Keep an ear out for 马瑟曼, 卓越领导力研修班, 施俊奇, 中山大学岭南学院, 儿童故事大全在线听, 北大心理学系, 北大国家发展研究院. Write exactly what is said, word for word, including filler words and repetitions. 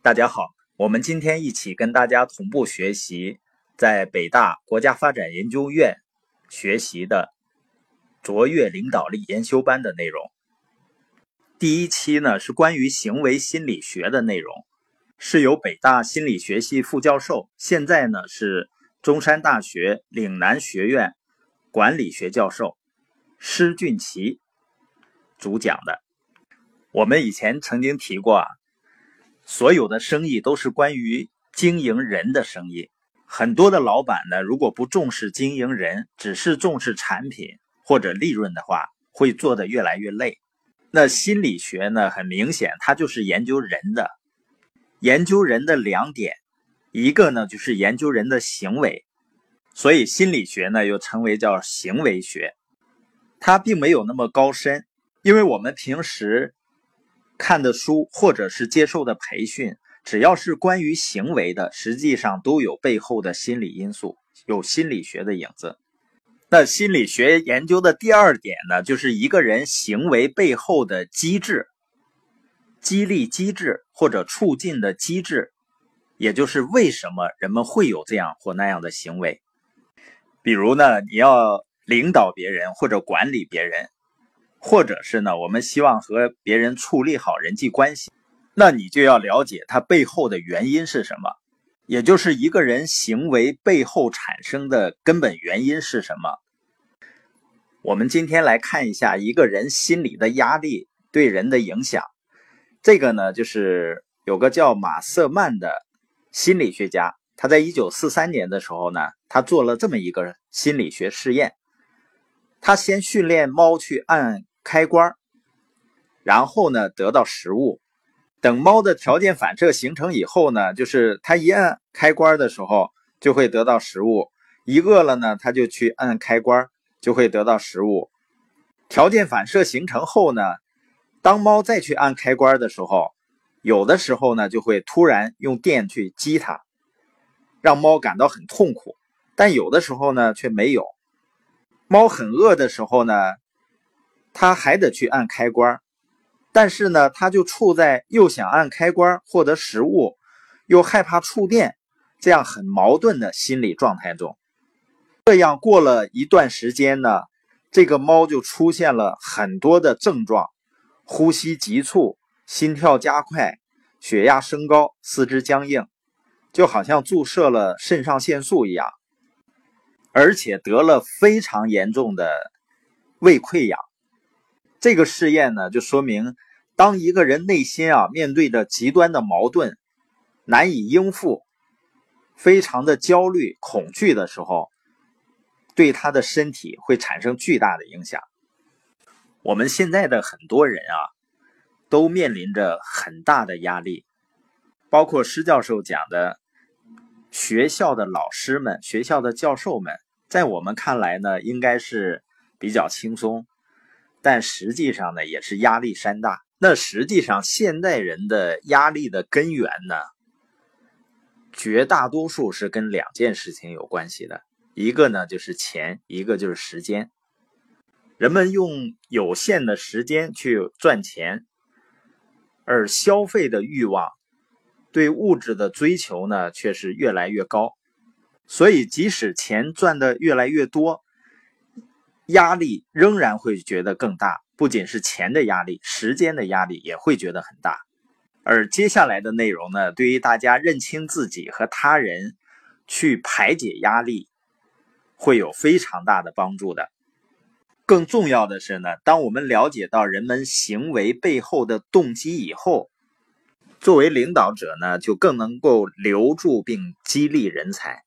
大家好，我们今天一起跟大家同步学习在北大国家发展研究院学习的卓越领导力研修班的内容。第一期呢是关于行为心理学的内容，是由北大心理学系副教授，现在呢是中山大学岭南学院管理学教授施俊奇主讲的。我们以前曾经提过啊，所有的生意都是关于经营人的生意。很多的老板呢，如果不重视经营人，只是重视产品或者利润的话，会做得越来越累。那心理学呢，很明显它就是研究人的。研究人的两点，一个呢就是研究人的行为，所以心理学呢又称为叫行为学。它并没有那么高深，因为我们平时看的书或者是接受的培训，只要是关于行为的，实际上都有背后的心理因素，有心理学的影子。那心理学研究的第二点呢，就是一个人行为背后的机制，激励机制或者促进的机制，也就是为什么人们会有这样或那样的行为。比如呢，你要领导别人或者管理别人，或者是呢，我们希望和别人处理好人际关系，那你就要了解它背后的原因是什么，也就是一个人行为背后产生的根本原因是什么。我们今天来看一下一个人心理的压力对人的影响。这个呢，就是有个叫马瑟曼的心理学家，他在一九四三年的时候呢，他做了这么一个心理学试验。他先训练猫去按开关，然后呢得到食物。等猫的条件反射形成以后呢，就是它一按开关的时候就会得到食物，一饿了呢它就去按开关，就会得到食物。条件反射形成后呢，当猫再去按开关的时候，有的时候呢就会突然用电去击它，让猫感到很痛苦，但有的时候呢却没有。猫很饿的时候呢，它还得去按开关，但是呢它就处在又想按开关获得食物，又害怕触电，这样很矛盾的心理状态中。这样过了一段时间呢，这个猫就出现了很多的症状，呼吸急促，心跳加快，血压升高，四肢僵硬，就好像注射了肾上腺素一样，而且得了非常严重的胃溃疡。这个试验呢，就说明当一个人内心啊面对着极端的矛盾，难以应付，非常的焦虑、恐惧的时候，对他的身体会产生巨大的影响。我们现在的很多人啊，都面临着很大的压力，包括施教授讲的，学校的老师们、学校的教授们，在我们看来呢，应该是比较轻松，但实际上呢，也是压力山大。那实际上，现代人的压力的根源呢，绝大多数是跟两件事情有关系的，一个呢就是钱，一个就是时间。人们用有限的时间去赚钱，而消费的欲望，对物质的追求呢，却是越来越高。所以即使钱赚的越来越多，压力仍然会觉得更大，不仅是钱的压力，时间的压力也会觉得很大。而接下来的内容呢，对于大家认清自己和他人去排解压力，会有非常大的帮助的。更重要的是呢，当我们了解到人们行为背后的动机以后，作为领导者呢，就更能够留住并激励人才。